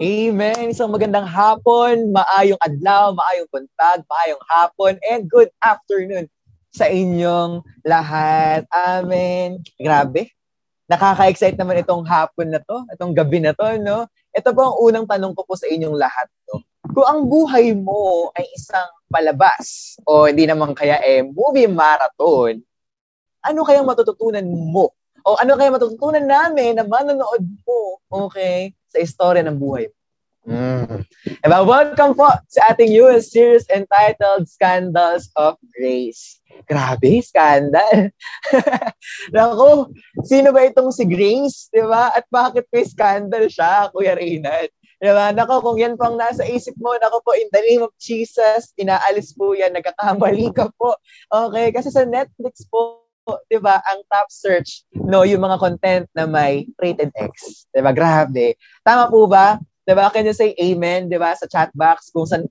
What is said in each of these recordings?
Amen! Isang magandang hapon, maayong adlaw, maayong buntag, maayong hapon, and good afternoon sa inyong lahat. Amen! Grabe! Nakaka-excite naman itong hapon na to, itong gabi na to, no? Ito po ang unang tanong ko po sa inyong lahat, no? Kung ang buhay mo ay isang palabas o hindi naman kaya movie marathon, ano kayang matututunan mo? O ano kaya matututunan namin na manonood mo, okay, sa istorya ng buhay? Eba, welcome po sa ating US series entitled Scandals of Grace. Grabe, scandal. Naku, sino ba itong si Grace? Diba? At bakit may scandal siya, Kuya Reynald? Diba? Nako, kung yan pang nasa isip mo, nako po, in the name of Jesus, inaalis po yan, nagkakamali ka po. Okay, kasi sa Netflix po, diba, ang top search, no, yung mga content na may rated X. Diba, grabe. Tama po ba? Diba, can you say amen, diba, sa chat box kung sa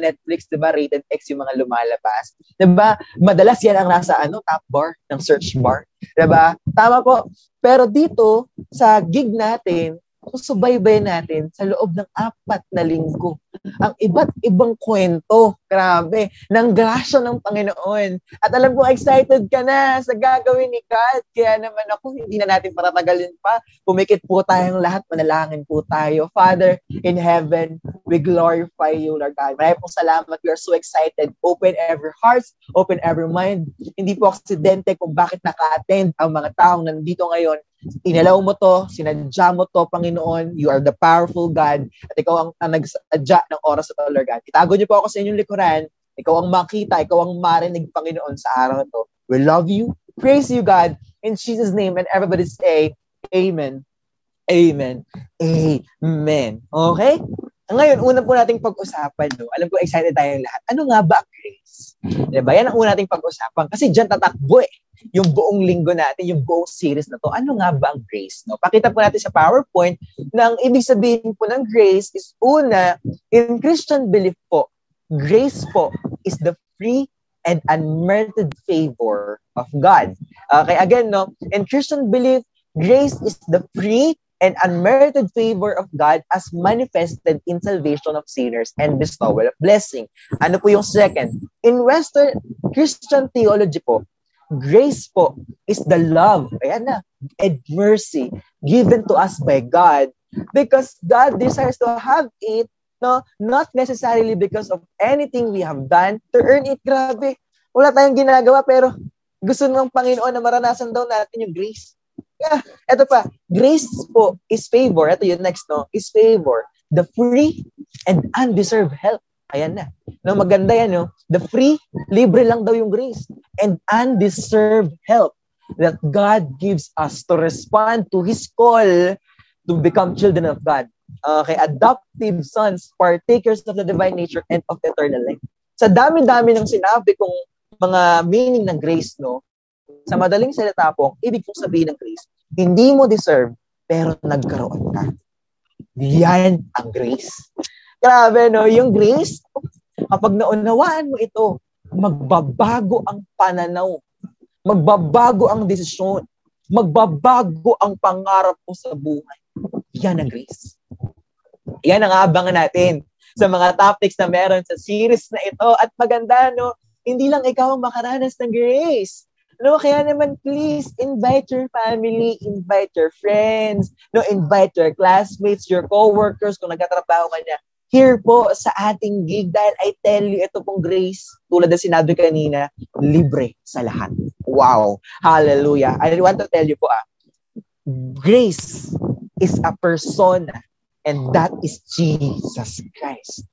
Netflix, diba, rated X yung mga lumalabas. Diba, madalas yan ang nasa top bar ng search bar. Diba, tama po. Pero dito, sa gig natin, susubaybayan natin sa loob ng 4 na linggo ang iba't ibang kwento, grabe, ng grasya ng Panginoon. At alam ko, excited ka na sa gagawin ni God. Kaya naman ako, hindi na natin patatagalin pa. Pumikit po tayong lahat, manalangin po tayo. Father in heaven, we glorify you, Lord God. Maraming pong salamat. We are so excited. Open every heart, open every mind. Hindi po aksidente kung bakit naka-attend ang mga taong nandito ngayon. Inalaw mo to, sinadya mo to, Panginoon. You are the powerful God. At ikaw ang nagsadya ng oras sa Lord God. Itago niyo po ako sa inyong likuran. Ikaw ang makita, ikaw ang marinig, Panginoon, sa araw to. We love you. Praise you, God. In Jesus' name. And everybody say, Amen. Amen. Amen. Okay? Ngayon, una po nating pag-usapan, no? Alam ko, excited tayong lahat. Ano nga ba ang grace? Diba? Yan ang una nating pag-usapan. Kasi dyan tatakbo eh. Yung buong linggo natin, yung buong series na to. Ano nga ba ang grace? No? Pakita po natin sa PowerPoint na ang ibig sabihin po ng grace is una, in Christian belief po, grace po is the free and unmerited favor of God. Okay, again, no? In Christian belief, grace is the free and unmerited favor of God as manifested in salvation of sinners and bestowal of blessing. Ano po yung second? In Western Christian theology po, grace po is the love, ayan na, and mercy given to us by God because God desires to have it, no, not necessarily because of anything we have done to earn it. Grabe, wala tayong ginagawa pero gusto ng Panginoon na maranasan daw natin yung grace. Yeah. Ito pa, grace po is favor. Ito yung next, no? Is favor. The free and undeserved help. Ayan na. No, maganda yan, no? The free, libre lang daw yung grace. And undeserved help that God gives us to respond to His call to become children of God. Okay, adoptive sons, partakers of the divine nature and of eternal life. Sa dami-dami ng sinabi kong mga meaning ng grace, no? Sa madaling salita po, ibig pong sabihin ng grace, hindi mo deserve, pero nagkaroon ka. Yan ang grace. Grabe, no? Yung grace, kapag naunawaan mo ito, magbabago ang pananaw. Magbabago ang desisyon. Magbabago ang pangarap mo sa buhay. Yan ang grace. Yan ang abangan natin sa mga topics na meron sa series na ito. At maganda, no? Hindi lang ikaw ang makaranas ng grace. No, kaya naman please invite your family, invite your friends, no, invite your classmates, your coworkers kung nagtatrabaho ka na. Here po sa ating gig dahil I tell you ito pong grace tulad ng sinabi kanina, libre sa lahat. Wow. Hallelujah. I want to tell you po grace is a persona and that is Jesus Christ.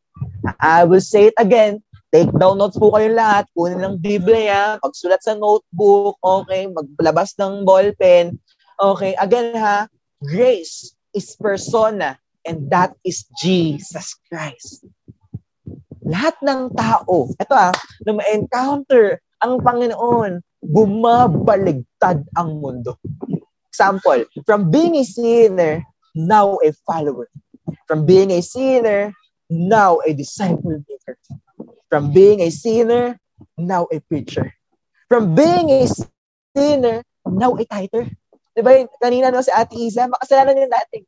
I will say it again. Take down notes po kayo lahat. Kunin ng Biblia, pagsulat sa notebook, okay, maglabas ng ballpen. Okay, again ha, grace is persona and that is Jesus Christ. Lahat ng tao, ito na ma-encounter ang Panginoon, bumabaligtad ang mundo. Example, from being a sinner, now a follower. From being a sinner, now a disciple maker. From being a sinner, now a preacher. From being a sinner, now a tither. Diba yun? Kanina no, si Ate Isa, makasalanan yun dati.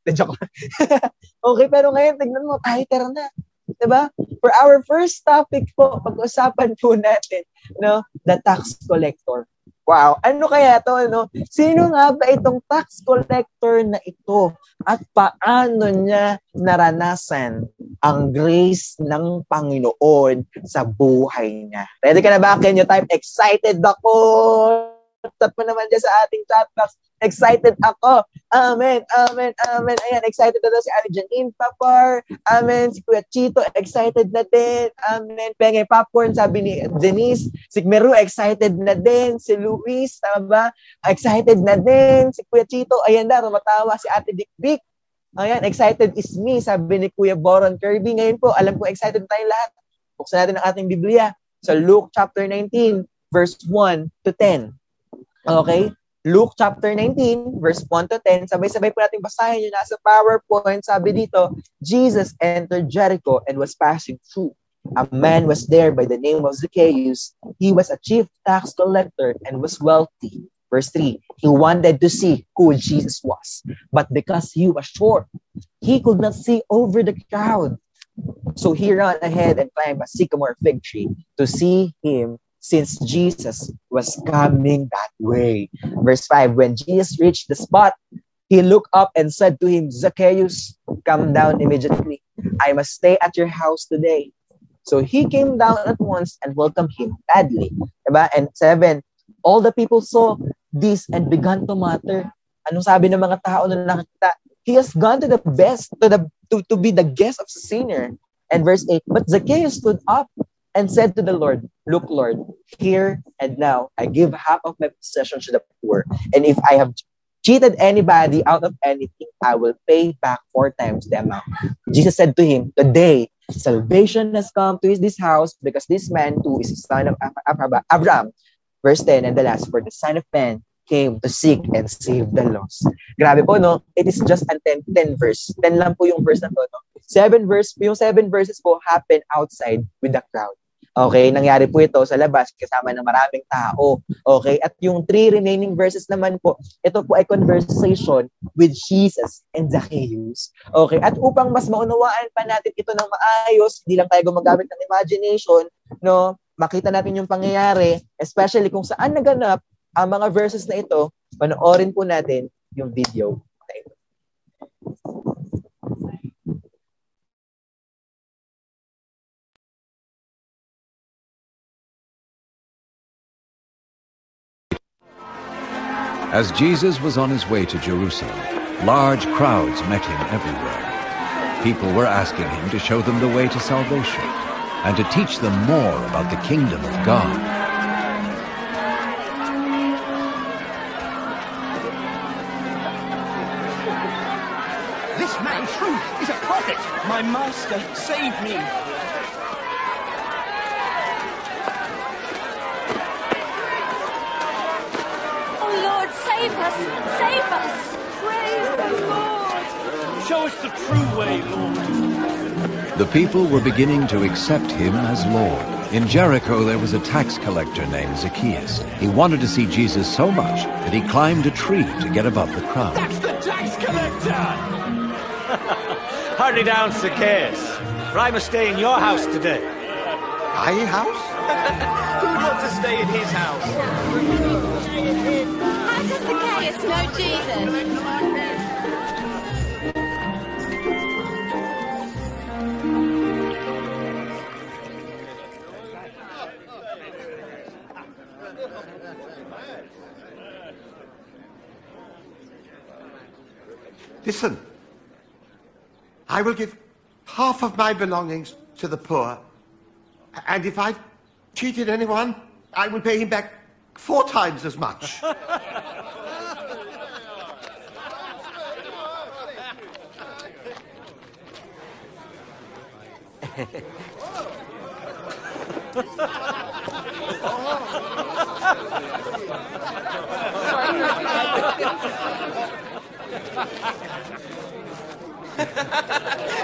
Okay, pero ngayon, tignan mo, tighter na. Diba? For our first topic po, pag-usapan po natin, no, the tax collector. Wow, ano kaya to? Ano? Sino nga ba itong tax collector na ito? At paano niya naranasan ang grace ng Panginoon sa buhay niya? Ready ka na ba? Can you type? Excited ako! Tap mo naman dyan sa ating chat box. Excited ako. Amen, amen, amen. Ayan, excited na daw si Ari Janine Papar. Amen. Si Kuya Chito, excited na din. Amen. Penge Popcorn, sabi ni Denise. Si Meru, excited na din. Si Luis, tama ba? Excited na din. Si Kuya Chito, ayan na, rumatawa. Si Ate Dikdik. Ayan, excited is me, sabi ni Kuya Boron Kirby. Ngayon po, alam ko, excited tayong lahat. Buksan natin ang ating Biblia sa Luke chapter 19, verse 1 to 10. Okay? Luke chapter 19, verse 1 to 10. Sabay-sabay po natin basahin yun. Nasa PowerPoint, sabi dito, Jesus entered Jericho and was passing through. A man was there by the name of Zacchaeus. He was a chief tax collector and was wealthy. Verse 3, he wanted to see who Jesus was. But because he was short, he could not see over the crowd. So he ran ahead and climbed a sycamore fig tree to see him, since Jesus was coming that way. Verse 5, when Jesus reached the spot, he looked up and said to him, Zacchaeus, come down immediately. I must stay at your house today. So he came down at once and welcomed him gladly. Diba? And 7, all the people saw this and began to mutter. Anong sabi ng mga tao na nakita? He has gone to the best, to be the guest of the sinner. And verse 8, but Zacchaeus stood up and said to the Lord, look, Lord, here and now, I give half of my possessions to the poor. And if I have cheated anybody out of anything, I will pay back 4 times the amount. Jesus said to him, today, salvation has come to this house because this man too is a son of Abraham. Verse 10, and the last, for the Son of Man came to seek and save the lost. Grabe po, no? It is just a 10 verse. 10 lang po yung verse na to, no? 7 verses po happen outside with the crowd. Okay, nangyari po ito sa labas kasama ng maraming tao. Okay, at yung 3 remaining verses naman po, ito po ay conversation with Jesus and Zacchaeus. Okay, at upang mas maunawaan pa natin ito ng maayos, hindi lang tayo gumagamit ng imagination, no? Makita natin yung pangyayari, especially kung saan naganap ang mga verses na ito, panoorin po natin yung video na ito. As Jesus was on his way to Jerusalem, large crowds met him everywhere. People were asking him to show them the way to salvation and to teach them more about the kingdom of God. This man, truth, is a prophet. My master, save me. Save us! Save us! Praise the Lord! Show us the true way, Lord. The people were beginning to accept him as Lord. In Jericho, there was a tax collector named Zacchaeus. He wanted to see Jesus so much that he climbed a tree to get above the crowd. That's the tax collector! Hurry down, Zacchaeus, for I must stay in your house today. My house? Who'd want to stay in his house? Zacchaeus, no Jesus. Listen, I will give half of my belongings to the poor, and if I've cheated anyone, I will pay him back 4 times as much.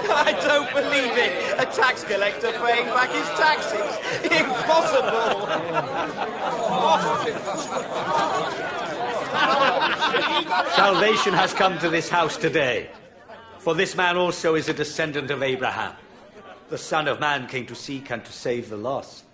I don't believe it. A tax collector paying back his taxes. Impossible. Salvation has come to this house today. For this man also is a descendant of Abraham. The Son of Man came to seek and to save the lost.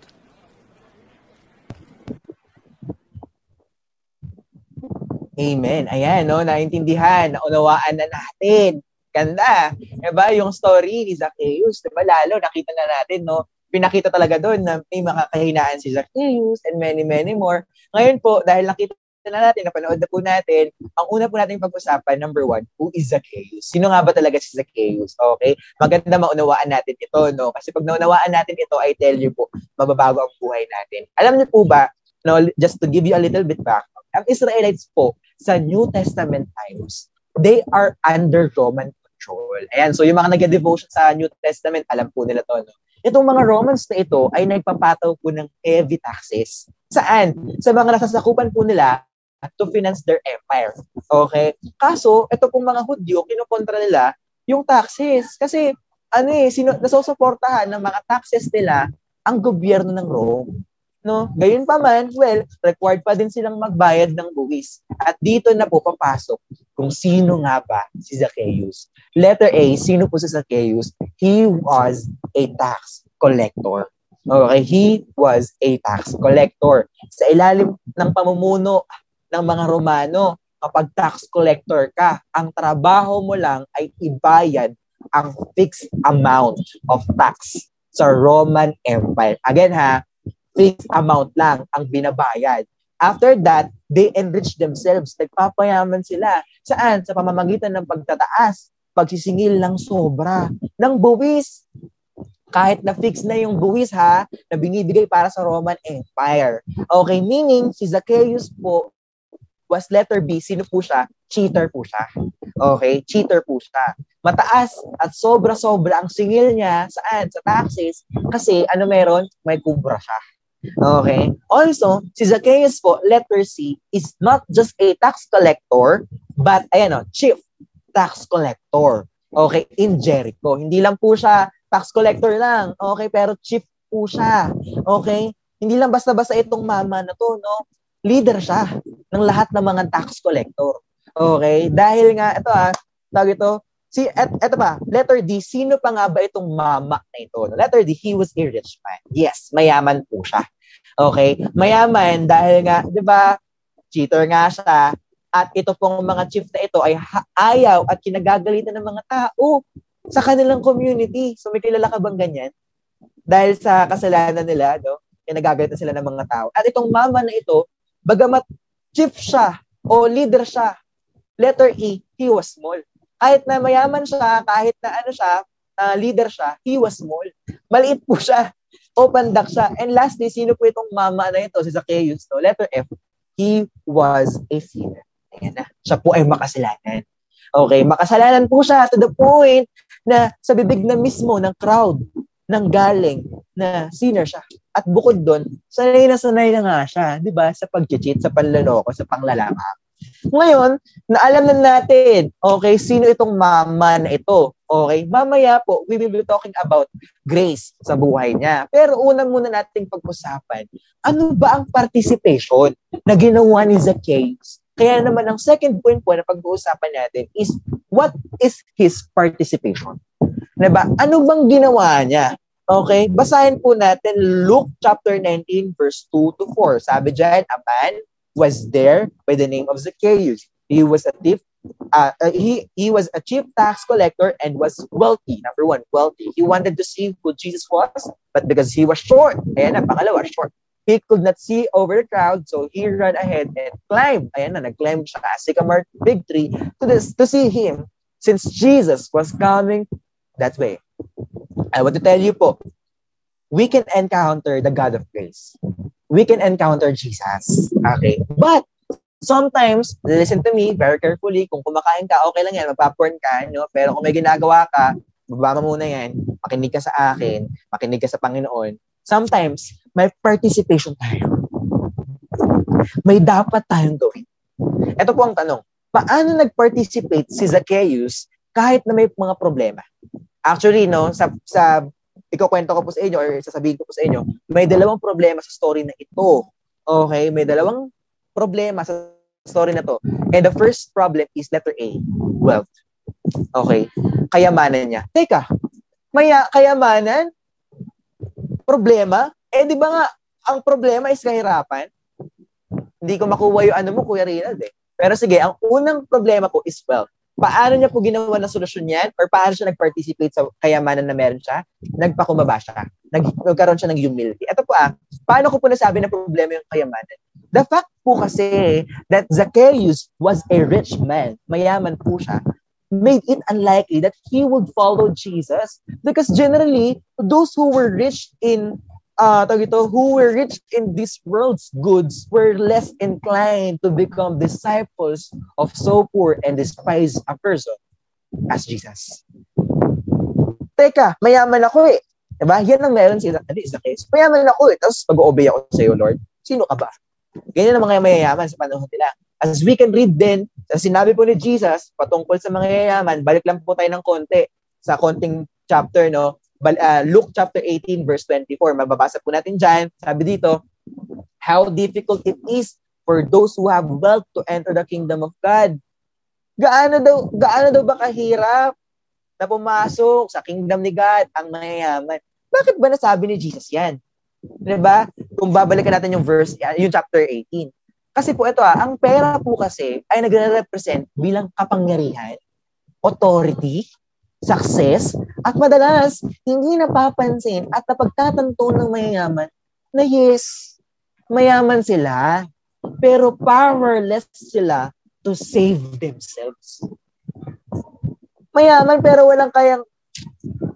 Amen. Ayan, no? Naintindihan, naunawaan na natin. Ganda. Diba? Yung story ni Zacchaeus, diba? Lalo, nakita na natin, no? Pinakita talaga doon na may mga kahinaan si Zacchaeus and many, many more. Ngayon po, dahil nakita na natin, napanood na po natin, ang una po natin pag-usapan, number one, who is Zacchaeus? Sino nga ba talaga si Zacchaeus? Okay? Maganda maunawaan natin ito, no? Kasi pag naunawaan natin ito, I tell you po, mababago ang buhay natin. Alam niyo po ba, no, just to give you a little bit back, ang Israelites po, sa New Testament times, they are under Roman control. Ayan, so yung mga nag-devotion sa New Testament, alam po nila to, no? Itong mga Romans na ito ay nagpapataw po ng heavy taxes. Saan? Sa mga nasasakupan po nila to finance their empire. Okay? Kaso, ito pong mga Hudyo, kinukontra nila yung taxes. Kasi, nasusuportahan ng mga taxes nila ang gobyerno ng Rome. No? Gayunpaman, well, required pa din silang magbayad ng buwis. At dito na po papasok kung sino nga ba si Zacchaeus. Letter A, sino po si Zacchaeus? He was a tax collector. Okay, he was a tax collector. Sa ilalim ng pamumuno ng mga Romano, kapag tax collector ka, ang trabaho mo lang ay ibayad ang fixed amount of tax sa Roman Empire. Again ha, fixed amount lang ang binabayad. After that, they enrich themselves. Nagpapayaman sila. Saan? Sa pamamagitan ng pagtataas, pagsisingil ng sobra, ng buwis. Kahit na fix na yung buwis ha, na binibigay para sa Roman Empire. Okay, meaning si Zacchaeus po was letter B. Sino po siya? Cheater po siya. Okay, cheater po siya. Mataas at sobra-sobra ang singil niya. Saan? Sa taxes. Kasi ano meron? May kubra siya. Okay. Also, si Zacchaeus po, letter C, is not just a tax collector, but, chief tax collector. Okay, in Jericho. Hindi lang po siya tax collector lang. Okay, pero chief po siya. Okay? Hindi lang basta-basta itong mama na to, no? Leader siya ng lahat ng mga tax collector. Okay? Dahil nga, letter D, sino pa nga ba itong mama na ito? Letter D, he was a rich man. Yes, mayaman po siya. Okay? Mayaman dahil nga, di ba, cheater nga siya. At ito pong mga chief na ito ay ayaw at kinagagalitan ng mga tao sa kanilang community. So, may kilala ka bang ganyan? Dahil sa kasalanan nila, no? Kinagagalitan sila ng mga tao. At itong mama na ito, bagamat chief siya o leader siya, letter E, he was small. Kahit na mayaman siya, kahit na leader siya, he was small. Maliit po siya. O pandak siya. And lastly, sino po itong mama na ito? Si Zacchaeus, no? Letter F, he was a sinner. Ayan na. Siya po ay makasalanan. Okay, makasalanan po siya to the point na sa bibig na mismo ng crowd, ng galing na sinner siya. At bukod doon, sanay na nga siya, di ba? Sa pag-cheat, sa panlaloko, sa panglalakap. Ngayon, naalam na natin, okay, sino itong mama na ito? Okay, mamaya po, we will be talking about grace sa buhay niya. Pero una muna nating pag-usapan, ano ba ang participation na ginawa ni Zacchaeus? Kaya naman ang second point po na pag-uusapan natin is, what is his participation? Diba? Ano bang ginawa niya? Okay, basahin po natin Luke chapter 19 verse 2 to 4. Sabi dyan, a man was there by the name of Zacchaeus. He was a thief. He was a chief tax collector and was wealthy. Number one, wealthy. He wanted to see who Jesus was, but because he was short, ayan na, pangalawa, short. He could not see over the crowd, so he ran ahead and climbed. Ayan na, nag-climb siya, sycamore, big tree, to see him, since Jesus was coming that way. I want to tell you po, we can encounter the God of grace. We can encounter Jesus. Okay. But sometimes, listen to me very carefully. Kung kumakain ka, okay lang yan. Magpaporn ka. No? Pero kung may ginagawa ka, babama muna yan. Makinig ka sa akin. Makinig ka sa Panginoon. Sometimes, may participation tayo. May dapat tayong gawin. Ito po ang tanong. Paano nag-participate si Zacchaeus kahit na may mga problema? Actually, no, sa ikukwento ko po sa inyo or sasabihin ko po sa inyo, may dalawang problema sa story na ito. Okay? May dalawang problema sa story na to. And the first problem is letter A, wealth. Okay. Kayamanan niya. Teka, may kayamanan? Problema? Eh, di ba nga, ang problema is kahirapan? Hindi ko makuha yung ano mo, Kuya Rinald eh. Pero sige, ang unang problema ko is wealth. Paano niya po ginawa ng solusyon yan? Or paano siya nag-participate sa kayamanan na meron siya? Nagpakumbaba siya. Nagkaroon siya ng humility. Ito po paano ko po nasabi na problema yung kayamanan? The fact po kasi that Zacchaeus was a rich man, mayaman po siya, made it unlikely that he would follow Jesus because generally, those who were rich in this world's goods were less inclined to become disciples of so poor and despise a person as Jesus. Teka, mayaman ako eh. Diba? Yan ang meron si Zacchaeus. Mayaman ako eh. Tapos pag-obey ako sa'yo, Lord. Sino ka ba? Ganyan ang mga mayayaman sa panahon nila. As we can read din, sinabi po ni Jesus, patungkol sa mga mayayaman, balik lang po tayo ng konti sa konting chapter, no? Luke chapter 18 verse 24. Mababasa po natin dyan. Sabi dito, how difficult it is for those who have wealth to enter the kingdom of God. Gaano daw ba kahirap na pumasok sa kingdom ni God ang mayayaman? Bakit ba nasabi ni Jesus yan? Diba? Kung babalikan natin yung verse, yung chapter 18. Kasi po ito ang pera po kasi ay nagre-represent bilang kapangyarihan, authority, success, at madalas, hindi napapansin at napagtatanto ng mayaman na yes, mayaman sila, pero powerless sila to save themselves. Mayaman pero walang kayang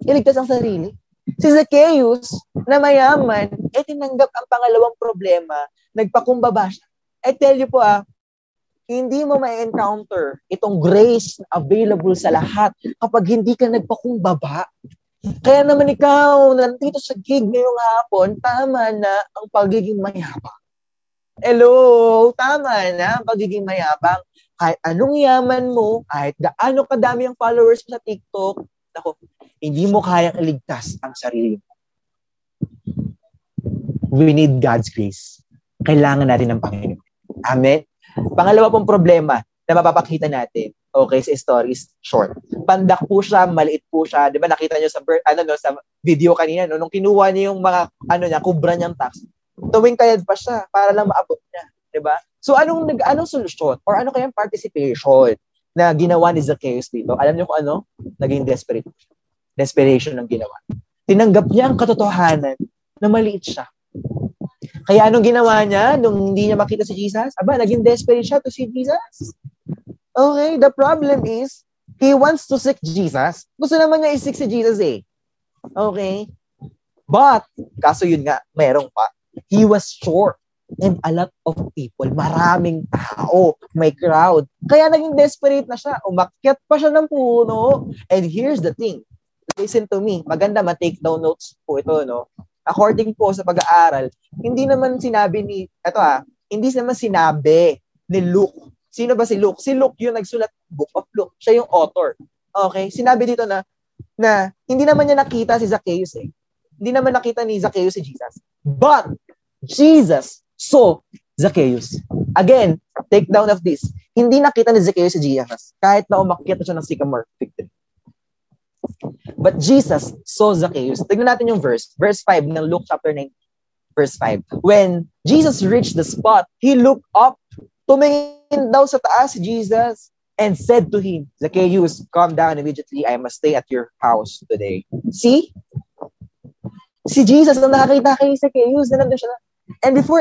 iligtas ang sarili. Si Zacchaeus, na mayaman, ay tinanggap ang pangalawang problema, nagpakumbaba siya. I tell you po hindi mo ma-encounter itong grace na available sa lahat kapag hindi ka nagpakumbaba. Kaya naman ikaw, nandito sa gig ngayong hapon, tama na ang pagiging mayabang. Hello, tama na ang pagiging mayabang. Kahit anong yaman mo, kahit gaano kadami ang followers mo sa TikTok, ako, hindi mo kayang iligtas ang sarili mo. We need God's grace. Kailangan natin ng Panginoon. Amen? Pangalawa pong problema na mapapakita natin, okay, sa story is short. Pandak po siya, maliit po siya. Di ba nakita niyo sa video kanina, no? Nung kinuha niya yung mga, kubra niyang tax, tuwing kayad pa siya para lang maabot niya. Di ba? So, anong solusyon? Or ano kayang participation na ginawa ni Zacchaeus dito? Alam niyo kung ano? Naging desperate. Desperation ang ginawa. Tinanggap niya ang katotohanan na maliit siya. Kaya anong ginawa niya nung hindi niya makita si Jesus? Naging desperate siya to see Jesus. Okay, the problem is, he wants to seek Jesus. Gusto naman niya i-seek si Jesus eh. Okay? But, kaso yun nga, mayroong pa. He was sure. And a lot of people, maraming tao, may crowd. Kaya naging desperate na siya. Umakyat pa siya ng puno. And here's the thing. Listen to me. Maganda, ma-take down notes po ito, no? According po sa pag-aaral, hindi naman sinabi ni Luke. Sino ba si Luke? Si Luke yung nagsulat ng Book of Luke. Siya yung author. Okay? Sinabi dito na hindi naman niya nakita si Zacchaeus eh. Hindi naman nakita ni Zacchaeus si Jesus. But, Jesus saw Zacchaeus. Again, take down of this. Hindi nakita ni Zacchaeus si Jesus kahit na umakyat siya ng sycamore fig tree. But Jesus saw Zacchaeus. Tignan natin yung verse. Verse 5 ng Luke chapter 9. Verse 5. When Jesus reached the spot, he looked up, tumingin daw sa taas si Jesus, and said to him, Zacchaeus, come down immediately. I must stay at your house today. See? Si Jesus ang nakakita kay Zacchaeus. Nandun siya. And before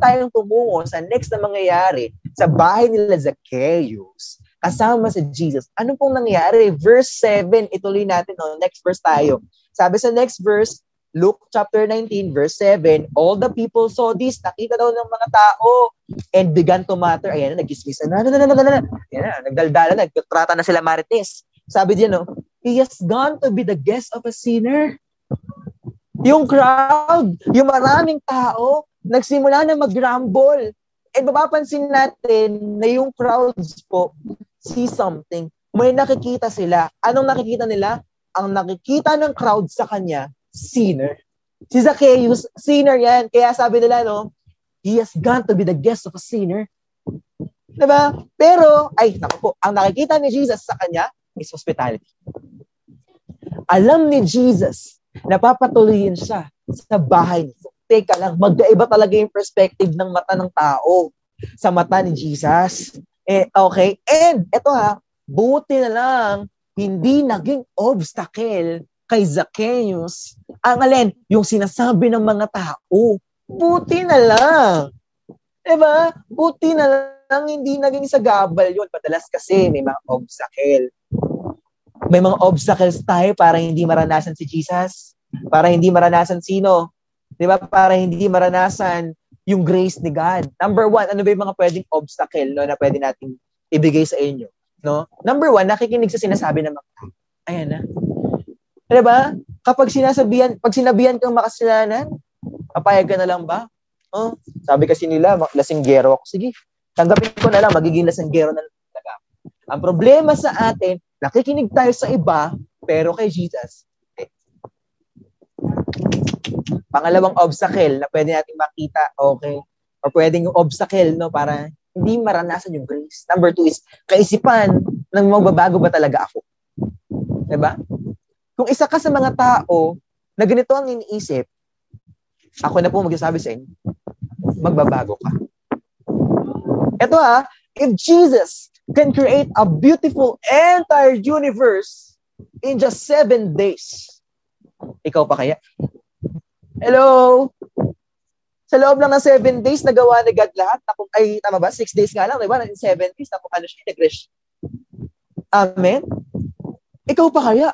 tayong tumungo sa next na mangyayari sa bahay nila Zacchaeus, kasama si Jesus. Ano pong nangyari? Verse 7, ituloy natin. No? Next verse tayo. Sabi sa next verse, Luke chapter 19, verse 7, all the people saw this. Nakita daw ng mga tao and began to matter. Ayan na, nag-ismisa na. Nagdaldala na. Nagtrata na sila Marites. Sabi diyan, no? He has gone to be the guest of a sinner. Yung crowd, yung maraming tao, nagsimula na mag-rumble. And mapapansin natin na yung crowds po, see something. May nakikita sila. Anong nakikita nila? Ang nakikita ng crowd sa kanya, sinner. Si Zacchaeus, sinner yan. Kaya sabi nila, no, he has gone to be the guest of a sinner. Diba? Pero, ay, naku po, ang nakikita ni Jesus sa kanya is hospitality. Alam ni Jesus na papatuloyin siya sa bahay nito. Teka lang, magkaiba talaga yung perspective ng mata ng tao sa mata ni Jesus. Eh, okay? And, eto ha, buti na lang, hindi naging obstacle kay Zacchaeus ang alin, yung sinasabi ng mga tao. Buti na lang. Diba? Buti na lang, hindi naging sagabal yun. Madalas kasi may mga obstacle. May mga obstacles tayo para hindi maranasan si Jesus. Para hindi maranasan sino? Diba? Para hindi maranasan yung grace ni God. Number one, ano ba yung mga pwedeng obstacle no, na pwede nating ibigay sa inyo? No? Number one, nakikinig sa sinasabi ng mga tao. Ayan na. Diba? Kapag sinabihan kang makasalanan, papayag ka na lang ba? Oh, sabi kasi nila, lasinggero ako. Sige, tanggapin ko na lang, magiging lasinggero na lang talaga. Ang problema sa atin, nakikinig tayo sa iba, pero kay Jesus, eh. Pangalawang obstacle na pwede natin makita, okay? O pwedeng yung obstacle, no, para hindi maranasan yung grace. Number two is, kaisipan ng magbabago ba talaga ako? Diba? Kung isa ka sa mga tao na ganito ang iniisip, ako na po magsasabi sa inyo, magbabago ka. Ito ha, if Jesus can create a beautiful entire universe in just 7 days, ikaw pa kaya? Hello? Sa loob lang ng 7 days, nagawa ni God lahat. Ay, tama ba? 6 days nga lang, diba? In 7 days, ano siya, nag-reach. Amen? Ikaw pa kaya?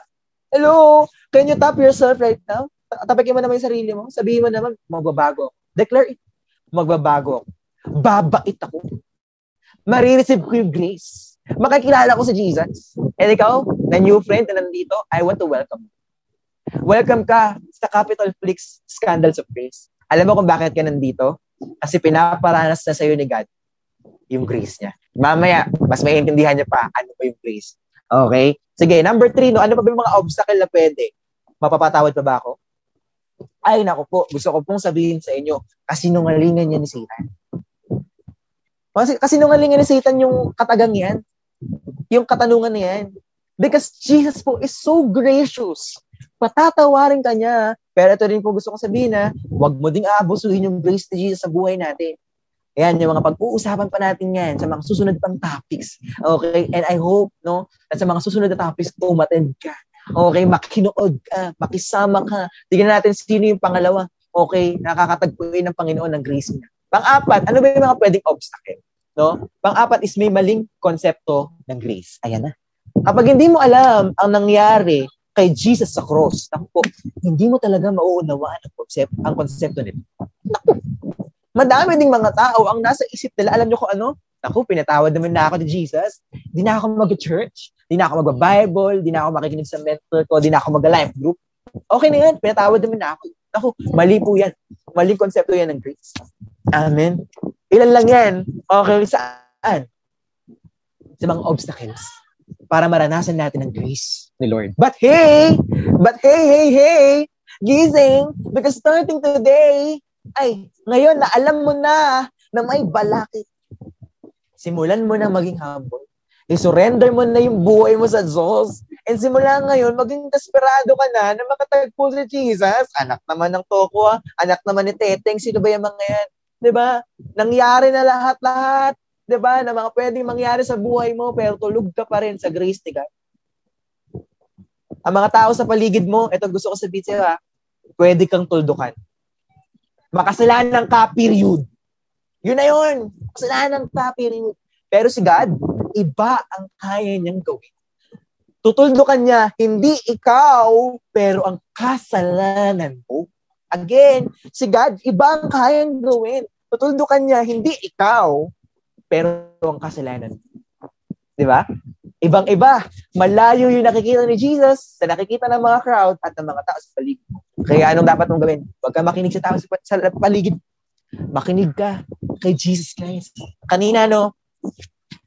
Hello? Can you tap yourself right now? Tapakin mo naman yung sarili mo. Sabihin mo naman, magbabago. Declare it. Magbabago. Babait ako. Marireceive ko yung grace. Makakilala ko si Jesus. And ikaw, na new friend na nandito, I want to welcome you. Welcome ka sa Capital Flix Scandals of Grace. Alam mo kung bakit ka nandito? Kasi pinaparanas na sa'yo ni God yung grace niya. Mamaya, mas maiintindihan niya pa ano pa yung grace. Okay? Sige, number 3, no? Ano pa ba yung mga obstacle na pwede? Mapapatawad pa ba ako? Ay, naku po. Gusto ko pong sabihin sa inyo, kasinungalingan niya ni Satan. Kasinungalingan ni Satan yung katagang yan. Yung katanungan niyan. Because Jesus po is so gracious. Patatawarin ka niya. Pero ito rin po gusto kong sabihin na, huwag mo ding aabusuhin yung grace ni Jesus sa buhay natin. Ayan, yung mga pag-uusapan pa natin yan sa mga susunod pang topics. Okay? And I hope, no, at sa mga susunod na topics, umattend ka. Okay? Makinood ka. Makisama ka. Tignan natin sino yung pangalawa. Okay? Nakakatagpuin ng Panginoon ng grace niya. Pang-apat, ano ba yung mga pwedeng obstacle? No? Pang-apat is may maling konsepto ng grace. Ayan na. Kapag hindi mo alam ang nangyari kay Jesus sa cross, naku po, hindi mo talaga mauunawaan ang konsepto nito. Naku. Madami ding mga tao ang nasa isip nila, alam niyo kung ano? Naku, pinatawad naman na ako ni Jesus. Di na ako mag-church, di na ako mag-Bible, di na ako makikinig sa mentor ko, di na ako mag-life group. Okay na yan, pinatawad naman na ako. Naku, mali po yan. Maling konsepto yan ng grace. Amen. Ilan lang yan. Okay, saan? Sa mga obstacles. Para maranasan natin ang grace ni Lord. But hey! Gising, because starting today, ngayon na alam mo na na may balakid. Simulan mo na maging humble. I-surrender mo na yung buhay mo sa Diyos. And simula ngayon, maging desperado ka na na makatagpo si Jesus. Anak naman ng Toko, anak naman ni Teteng. Sino ba yung mga yan? Diba? Nangyari na lahat-lahat. Diba? Na mga pwedeng mangyari sa buhay mo pero tulog ka pa rin sa grace ni God. Ang mga tao sa paligid mo, ito gusto ko sabihin sa'yo ha, pwede kang tuldukan. Makasalanan ka, period. Yun na yun. Makasalanan ka, period. Pero si God, iba ang kaya niyang gawin. Tutuldukan niya, hindi ikaw, pero ang kasalanan mo. Again, si God, iba ang kaya niyang gawin. Tutuldukan niya, hindi ikaw, pero ang kasalanan mo. Diba? Ibang-iba. Malayo yung nakikita ni Jesus sa nakikita ng mga crowd at ng mga tao sa paligid. Kaya anong dapat mong gawin? Huwag ka makinig sa tao sa paligid. Makinig ka kay Jesus Christ. Kanina, no?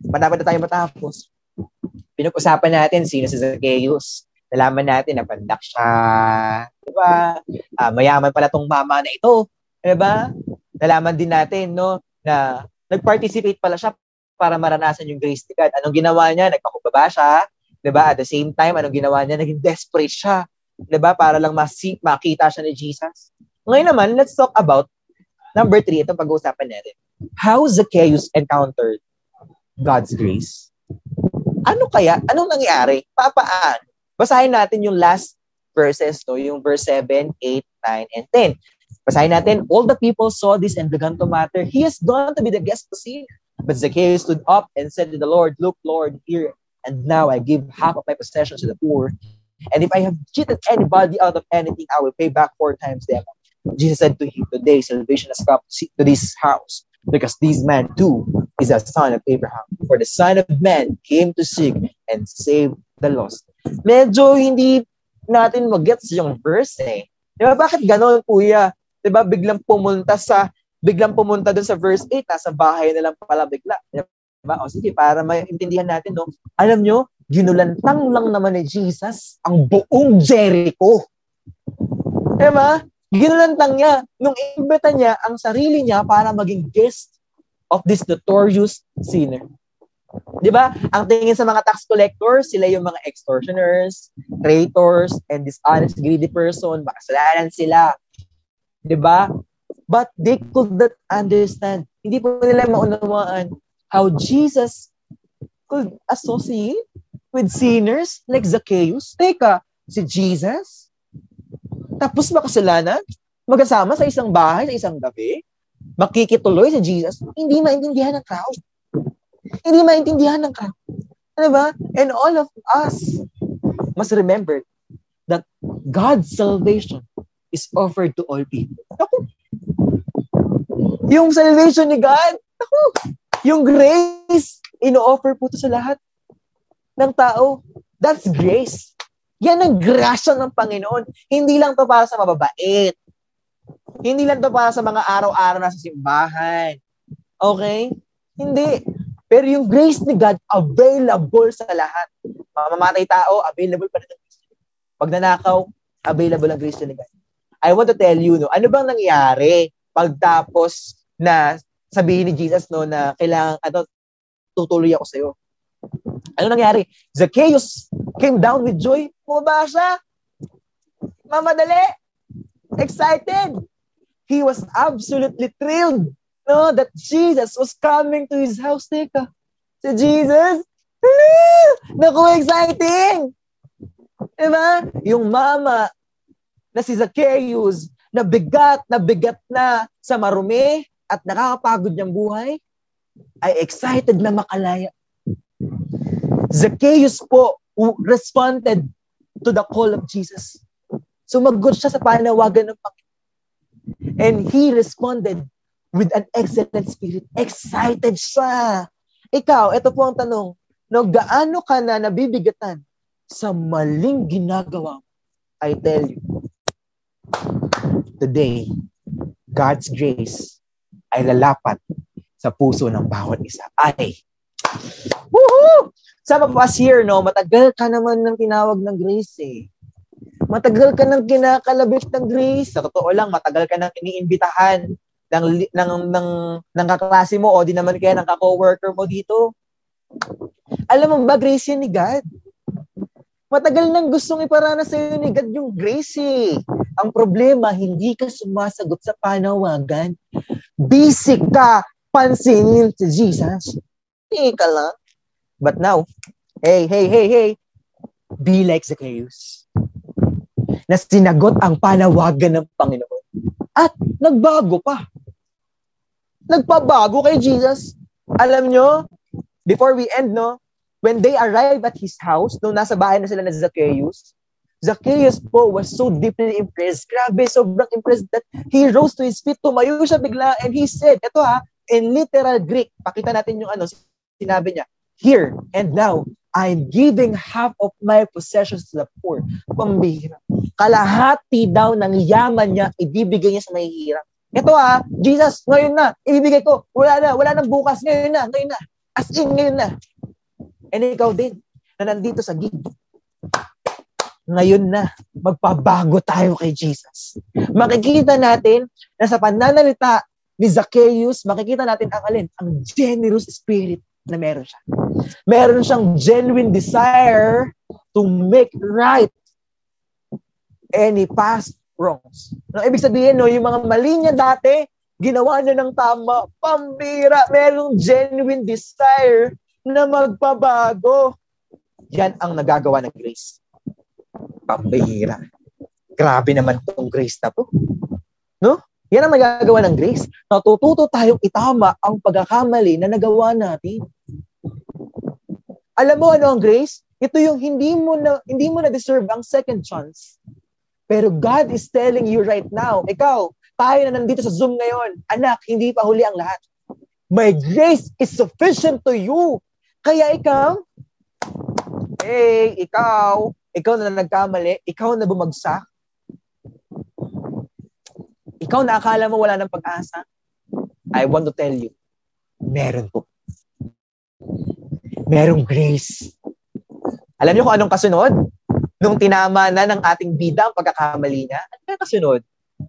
Dapat na tayo matapos. Pinag-usapan natin sino si Zacchaeus. Nalaman natin na pandak siya. Diba? Mayaman pala tong mama na ito. Diba? Nalaman din natin, no? Na nag-participate pala siya para maranasan yung grace ni God. Anong ginawa niya? Nagpakumbaba siya. Diba? At the same time, anong ginawa niya? Naging desperate siya. Diba? Para lang makita siya ni Jesus. Ngayon naman, let's talk about number 3. Itong pag-uusapan natin. How Zacchaeus encountered God's grace. Ano kaya? Anong nangyari? Papaan? Basahin natin yung last verses, no? Yung verse 7, 8, 9, and 10. Basahin natin, all the people saw this and began to matter. He is gone to be the guest to see. But Zacchaeus stood up and said to the Lord, look, Lord, here and now I give half of my possessions to the poor. And if I have cheated anybody out of anything, I will pay back 4 times the amount. Jesus said to him, today salvation has come to this house, because this man too is a son of Abraham. For the Son of Man came to seek and save the lost. Medyo hindi natin mag-gets yung verse eh. Diba, bakit ganon, kuya? Diba, biglang pumunta doon sa verse 8, nasa bahay na lang pala bigla. Diba? O sige, para maintindihan natin, no? Alam nyo, ginulantang lang naman ni Jesus ang buong Jericho. Diba? Ginulantang niya. Nung imbita niya ang sarili niya para maging guest of this notorious sinner. Diba? Ang tingin sa mga tax collectors, sila yung mga extortioners, traitors, and dishonest greedy person. Makasalanan sila. Diba? But they could not understand. Hindi po nila maunawaan how Jesus could associate with sinners like Zacchaeus. Teka, si Jesus? Tapos makasalanan? Magkasama sa isang bahay, sa isang gabi? Makikituloy si Jesus? Hindi maintindihan ng crowd. Hindi maintindihan ng crowd. Ano ba? And all of us must remember that God's salvation is offered to all people. Naku! Yung salvation ni God, naku, yung grace, ino-offer po ito sa lahat ng tao. That's grace. Yan ang grasya ng Panginoon. Hindi lang to para sa mababait. Hindi lang to para sa mga araw-araw na sa simbahan. Okay? Hindi. Pero yung grace ni God, available sa lahat. Mamamatay tao, available pa rin ang grace. Pag nanakaw, available ang grace ni God. I want to tell you, no, ano bang nangyari pagtapos na sabihin ni Jesus, no, na kailangan, ano, tutuloy ako sa'yo. Ano nangyari? Zacchaeus came down with joy. Bumaba siya. Mamadali. Excited. He was absolutely thrilled, no, that Jesus was coming to his house. Teka. Si Jesus? Naku, exciting! Diba? Yung mama na si Zacchaeus, nabigat na sa marumi at nakakapagod niyang buhay, ay excited na makalaya. Zacchaeus po responded to the call of Jesus. Sumagot siya sa panawagan ng Panginoon. And he responded with an excellent spirit. Excited siya. Ikaw, ito po ang tanong. No, gaano ka na nabibigatan sa maling ginagawa? I tell you, today, God's grace ay lalapat sa puso ng bawat isa. Ay! Woohoo! Some of us here, no? Matagal ka naman ng tinawag ng grace, eh. Matagal ka ng kinakalabit ng grace. Sa totoo lang, matagal ka ng iniimbitahan ng kaklase mo o di naman kaya ng ka-coworker mo dito. Alam mo ba, grace yan ni God? Matagal nang gustong iparana sa'yo ni God yung grace, eh. Ang problema, hindi ka sumasagot sa panawagan. Busy ka pansinin si Jesus. Hindi ka lang. But now, hey, be like Zacchaeus. Na sinagot ang panawagan ng Panginoon. At nagbago pa. Nagpabago kay Jesus. Alam nyo, before we end, no, when they arrive at his house, no, nasa bahay na sila na Zacchaeus, Zacchaeus po was so deeply impressed. Grabe, sobrang impressed that he rose to his feet. Tumayo siya bigla and he said, eto ha, in literal Greek, pakita natin yung ano, sinabi niya, here and now, I'm giving half of my possessions to the poor. Pambihira. Kalahati daw ng yaman niya, ibibigay niya sa mahihirap. Eto ha, Jesus, ngayon na, ibibigay ko. Wala na bukas, ngayon na. As in, ngayon na. And ikaw din, na nandito sa gig. Ngayon na, magpabago tayo kay Jesus. Makikita natin na sa pananalita ni Zacchaeus, makikita natin ang generous spirit na meron siya. Meron siyang genuine desire to make right any past wrongs. No, ibig sabihin, no, yung mga mali niya dati, ginawa niya ng tama, pambira, merong genuine desire na magpabago. Yan ang nagagawa ng grace. Pambira. Grabe naman tong grace na to. No? Yan ang magagawa ng grace. Natututo tayong itama ang pagkakamali na nagawa natin. Alam mo ano ang grace? Ito yung hindi mo na deserve ang second chance. Pero God is telling you right now, ikaw, tayo na nandito sa Zoom ngayon, anak, hindi pa huli ang lahat. My grace is sufficient to you. Kaya ikaw, hey, ikaw na nagkamali, ikaw na bumagsak, ikaw na akala mo wala ng pag-asa, I want to tell you, meron po. Merong grace. Alam niyo kung anong kasunod? Nung tinama na ng ating bida ang pagkakamali niya, ano yung kasunod?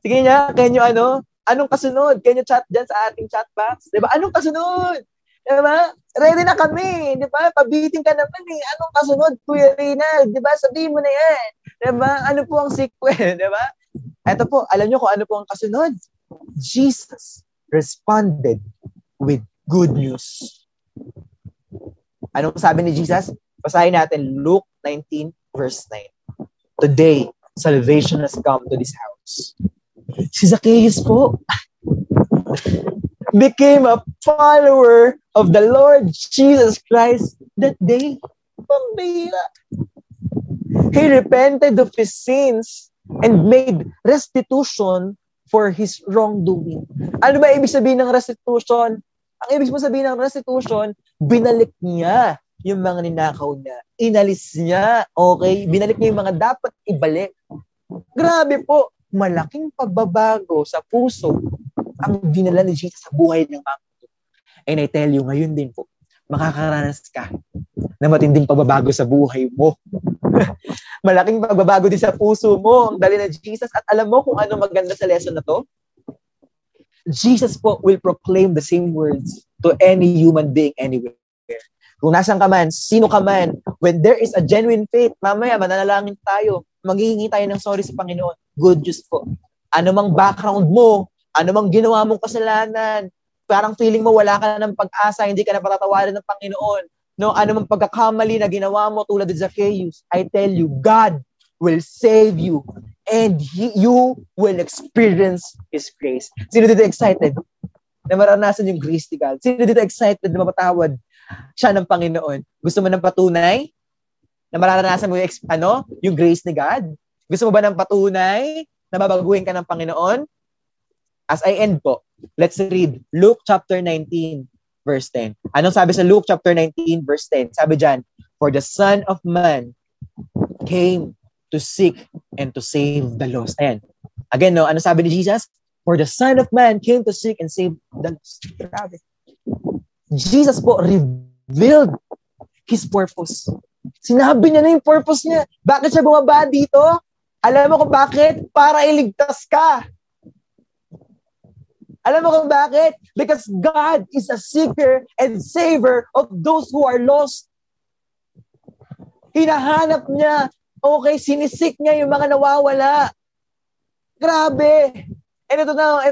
Sige niya, anong kasunod? Can you chat dyan sa ating chat box? Diba? Anong kasunod? Diba? Ready na kami. Diba? Pabitin ka naman eh. Anong kasunod, Kuya Reynald? Diba? Sabihin mo na yan. Diba? Ano po ang sequel? Diba? Ito po, alam niyo kung ano po ang kasunod? Jesus responded with good news. Anong sabi ni Jesus? Basahin natin Luke 19. Verse 9. Today, salvation has come to this house. Si Zacchaeus po became a follower of the Lord Jesus Christ that day. Pambira. He repented of his sins and made restitution for his wrongdoing. Ano ba ibig sabihin ng restitution? Ang ibig sabihin ng restitution, binalik niya yung mga ninakaw niya. Inalis niya. Okay? Binalik niya yung mga dapat ibalik. Grabe po. Malaking pagbabago sa puso ang dinala ni Jesus sa buhay ng mga ito. And I tell you, ngayon din po, makakaranas ka na matinding pagbabago sa buhay mo. Malaking pagbabago din sa puso mo. Ang dali na Jesus. At alam mo kung ano maganda sa lesson na to? Jesus po will proclaim the same words to any human being anywhere. Kung nasan ka man, sino ka man, when there is a genuine faith, mamaya mananalangin tayo, maghihingi tayo ng sorry sa Panginoon. Good news po. Ano mang background mo, ano mang ginawa mong kasalanan, parang feeling mo wala ka na ng pag-asa, hindi ka na patatawarin ng Panginoon. No, ano mang pagkakamali na ginawa mo tulad ni Zacchaeus, I tell you, God will save you and you will experience His grace. Sino dito excited na maranasan yung grace ni God? Sino dito excited na mapatawad siya ng Panginoon? Gusto mo ng patunay na mararanasan mo yung, yung grace ni God? Gusto mo ba ng patunay na babaguhin ka ng Panginoon? As I end po, let's read Luke chapter 19, verse 10. Anong sabi sa Luke chapter 19, verse 10? Sabi dyan, for the Son of Man came to seek and to save the lost. Ayan. Again, no, ano sabi ni Jesus? For the Son of Man came to seek and save the lost. Grabe. Jesus po revealed His purpose. Sinabi niya na yung purpose niya. Bakit siya bumaba dito? Alam mo kung bakit? Para iligtas ka. Alam mo kung bakit? Because God is a seeker and saver of those who are lost. Hinahanap niya. Okay, sinisik niya yung mga nawawala. Grabe. And ito na,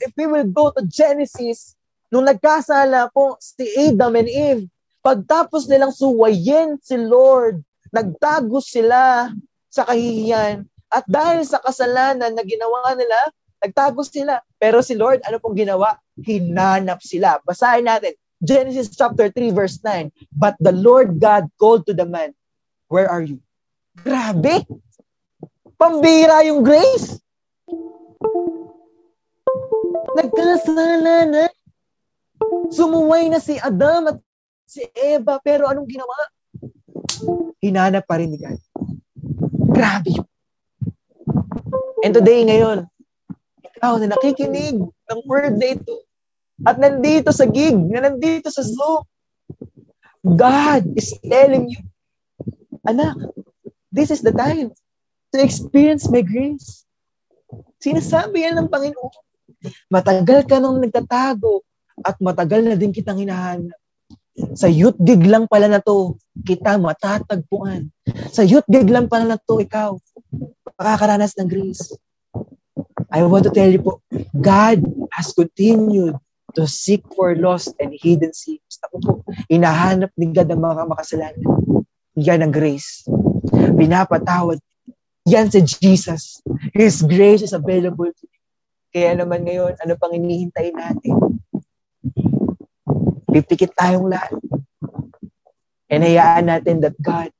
if we will go to Genesis, nung nagkasala po si Adam and Eve, pagtapos nilang suwayin si Lord, nagtago sila sa kahihiyan. At dahil sa kasalanan na ginawa nila, nagtago sila. Pero si Lord, ano pong ginawa? Hinanap sila. Basahin natin. Genesis chapter 3 verse 9. But the Lord God called to the man, where are you? Grabe! Pambira yung grace! Nagkasala na. Sumuway na si Adam at si Eva, pero anong ginawa? Hinanap pa rin ni God. Grabe. And today, ngayon, ikaw na nakikinig ng word na ito at nandito sa gig, na nandito sa Zoom, God is telling you, anak, this is the time to experience my grace. Sinasabi yan ng Panginoon. Matagal ka nang nagtatago at matagal na din kitang hinahanap. Sa youth gig lang pala na to, kita matatagpuan. Sa youth gig lang pala na to, ikaw, makakaranas ng grace. I want to tell you po, God has continued to seek for lost and hidden seeds. Ako po, inahanap ni God ang mga makasalanan. Yan ang grace. Pinapatawad. Yan si Jesus. His grace is available to you. Kaya naman ngayon, ano pang hinihintay natin? Pipikit tayong lahat. And hayaan natin that God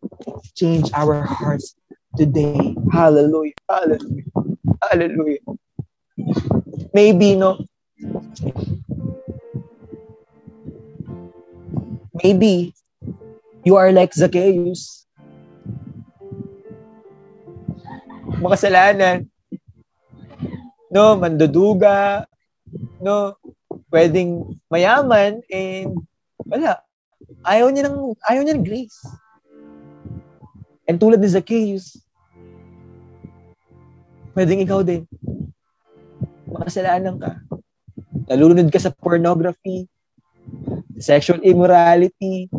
change our hearts today. Hallelujah. Hallelujah. Hallelujah. Maybe, no? Maybe you are like Zacchaeus. Makasalanan. No? Manduduga. No? Pwedeng mayaman and wala. Ayaw niya ng grace. And tulad ni Zacchaeus, pwedeng ikaw din. Makasalanan ka. Nalulunod ka sa pornography, sexual immorality,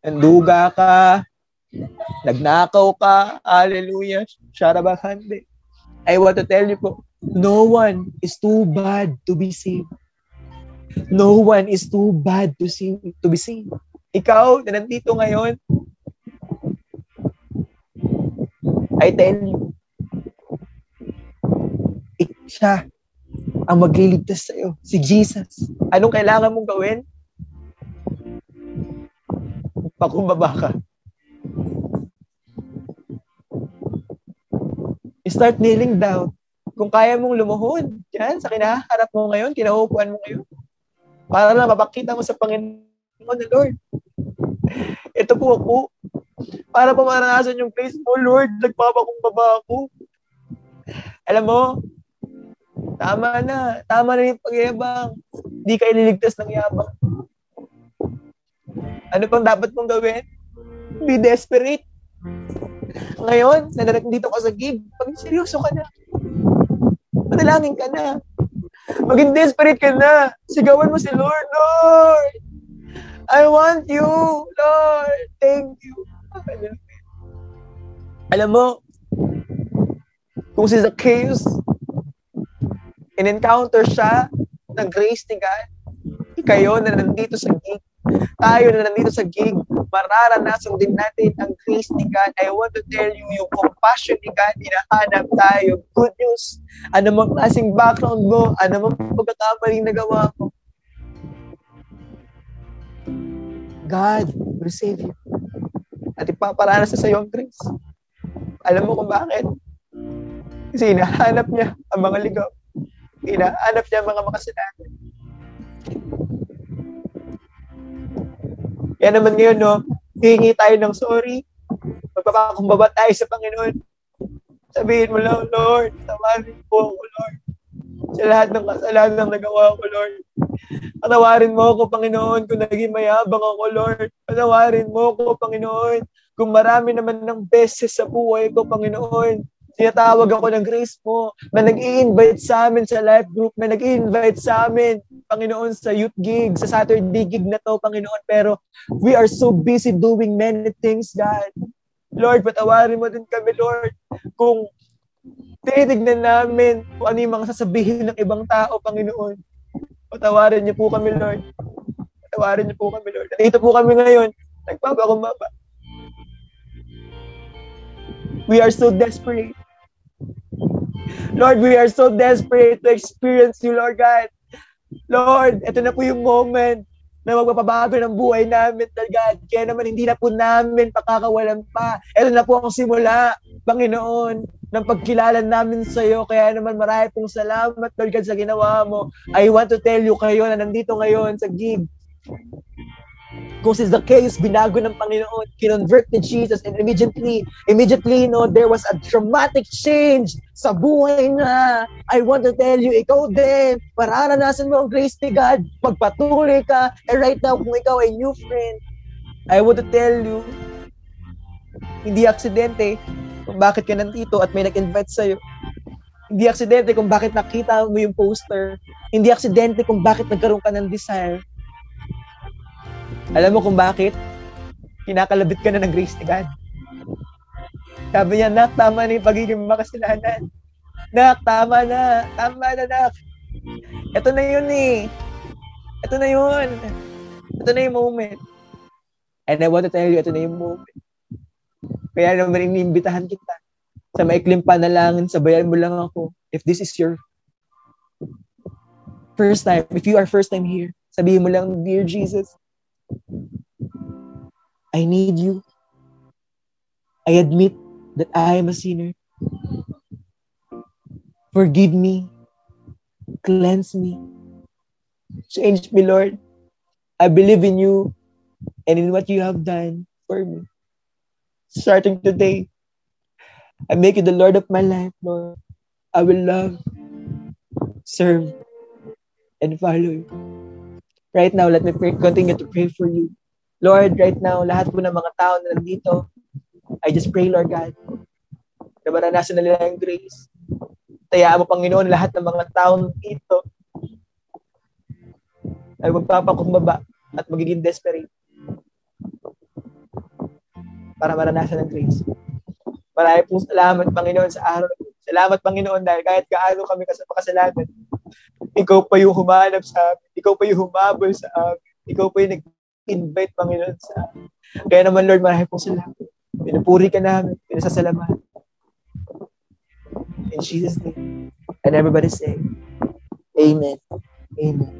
nanduga ka, nagnakaw ka, hallelujah, sharabahande. I want to tell you po, no one is too bad to be saved. No one is too bad to be saved. Ikaw na nandito ngayon, I tell you, siya ang magliligtas sa'yo. Si Jesus. Anong kailangan mong gawin? Pakumbaba ka. Start kneeling down. Kung kaya mong lumuhod, yan, sa kinaharap mo ngayon, kinaupuan mo ngayon, para lang mapakita mo sa Panginoon na, Lord, ito po ako, para pamaranasan yung face mo, Lord, nagpapakumbaba ako. Alam mo, tama na yung pagyabang. Hindi ka ililigtas ng yabang. Ano pang dapat mong gawin? Be desperate. Ngayon, nandito ka sa gig, pag seryoso ka na. Manalangin ka na. Maging desperate ka na. Sigawan mo si Lord. Lord, I want you. Lord, thank you. Alam mo, kung si Zacchaeus, in-encounter siya ng grace ni God, kayo na nandito sa gig, tayo na nandito sa gig, mararanasan din natin ang grace ni God. I want to tell you, yung compassion ni God, hinahanap tayo. Good news. Ano mang klaseng background mo, ano mang pagkakamaling nagawa mo, God will save you. At ipaparanasan sa iyo ang grace. Alam mo kung bakit? Kasi hinahanap niya ang mga ligaw. Hinahanap niya ang mga makasalanan. Kaya naman ngayon, no, hihingi tayo ng sorry. Magpapakumbaba tayo sa Panginoon. Sabihin mo lang, Lord, tawarin po ako, Lord. Sa lahat ng kasalanan ng nagawa ko, Lord. Patawarin mo ako, Panginoon, kung naging mayabang ako, Lord. Patawarin mo ako, Panginoon, kung marami naman ng beses sa buhay ko, Panginoon. Tinatawag ako ng grace mo, na nag-i-invite sa amin sa life group, na nag-i-invite sa amin, Panginoon, sa youth gig, sa Saturday gig na to, Panginoon. Pero we are so busy doing many things, God. Lord, patawarin mo din kami, Lord, kung titignan namin kung ano yung mga sasabihin ng ibang tao, Panginoon. Patawarin niyo po kami, Lord. Patawarin niyo po kami, Lord. Dito po kami ngayon, nagpapakumbaba. We are so desperate. Lord, we are so desperate to experience you, Lord God. Lord, ito na po yung moment na magpapabago ng buhay namin, Lord God. Kaya naman, hindi na po namin pakakawalan pa. Ito na po ang simula, Panginoon, ng pagkilala namin sa iyo. Kaya naman, marami pong salamat, Lord God, sa ginawa mo. I want to tell you kayo na nandito ngayon sa gig. Kung si Zacchaeus, binago ng Panginoon, kinonvert ni Jesus, and immediately, no, there was a dramatic change sa buhay na. I want to tell you, ikaw din, mararanasan mo ang grace ni God, pagpatuloy ka, and right now, kung ikaw ay new friend, I want to tell you, hindi aksidente kung bakit ka nandito at may nag-invite sa'yo. Hindi aksidente kung bakit nakita mo yung poster. Hindi aksidente kung bakit nagkaroon ka ng desire. Alam mo kung bakit? Kinakalabit ka na ng grace ni God. Sabi niya, Nak, tama na yung pagiging makasalanan. Nak, tama na. Tama na, Nak. Ito na yun eh. Ito na yun. Ito na yung moment. And I want to tell you, ito na yung moment. Kaya naman iniimbitahan kita sa maikling panalangin, sabayan mo lang ako. If this is your first time, if you are first time here, sabihin mo lang, Dear Jesus, I need you. I admit that I am a sinner. Forgive me. Cleanse me. Change me, Lord. I believe in you and in what you have done for me. Starting today, I make you the Lord of my life, Lord. I will love, serve, and follow you. Right now, let me pray, continue to pray for you. Lord, right now, lahat po ng mga tao na nandito, I just pray, Lord God, na maranasan na nila ang grace. Tayaan mo, Panginoon, lahat ng mga tao dito ay magpapakumbaba at magiging desperate para maranasan ang grace. Maraming po salamat, Panginoon, sa araw. Salamat, Panginoon, dahil kahit gaano kami kasalanan, Ikaw pa yung humanap sa amin. Ikaw pa yung humabol sa amin. Ikaw pa yung nag-invite, Panginoon, sa amin. Kaya naman, Lord, maraming po salamat. Pinupuri ka namin. Pinasasalamat. In Jesus' name. And everybody say, Amen. Amen.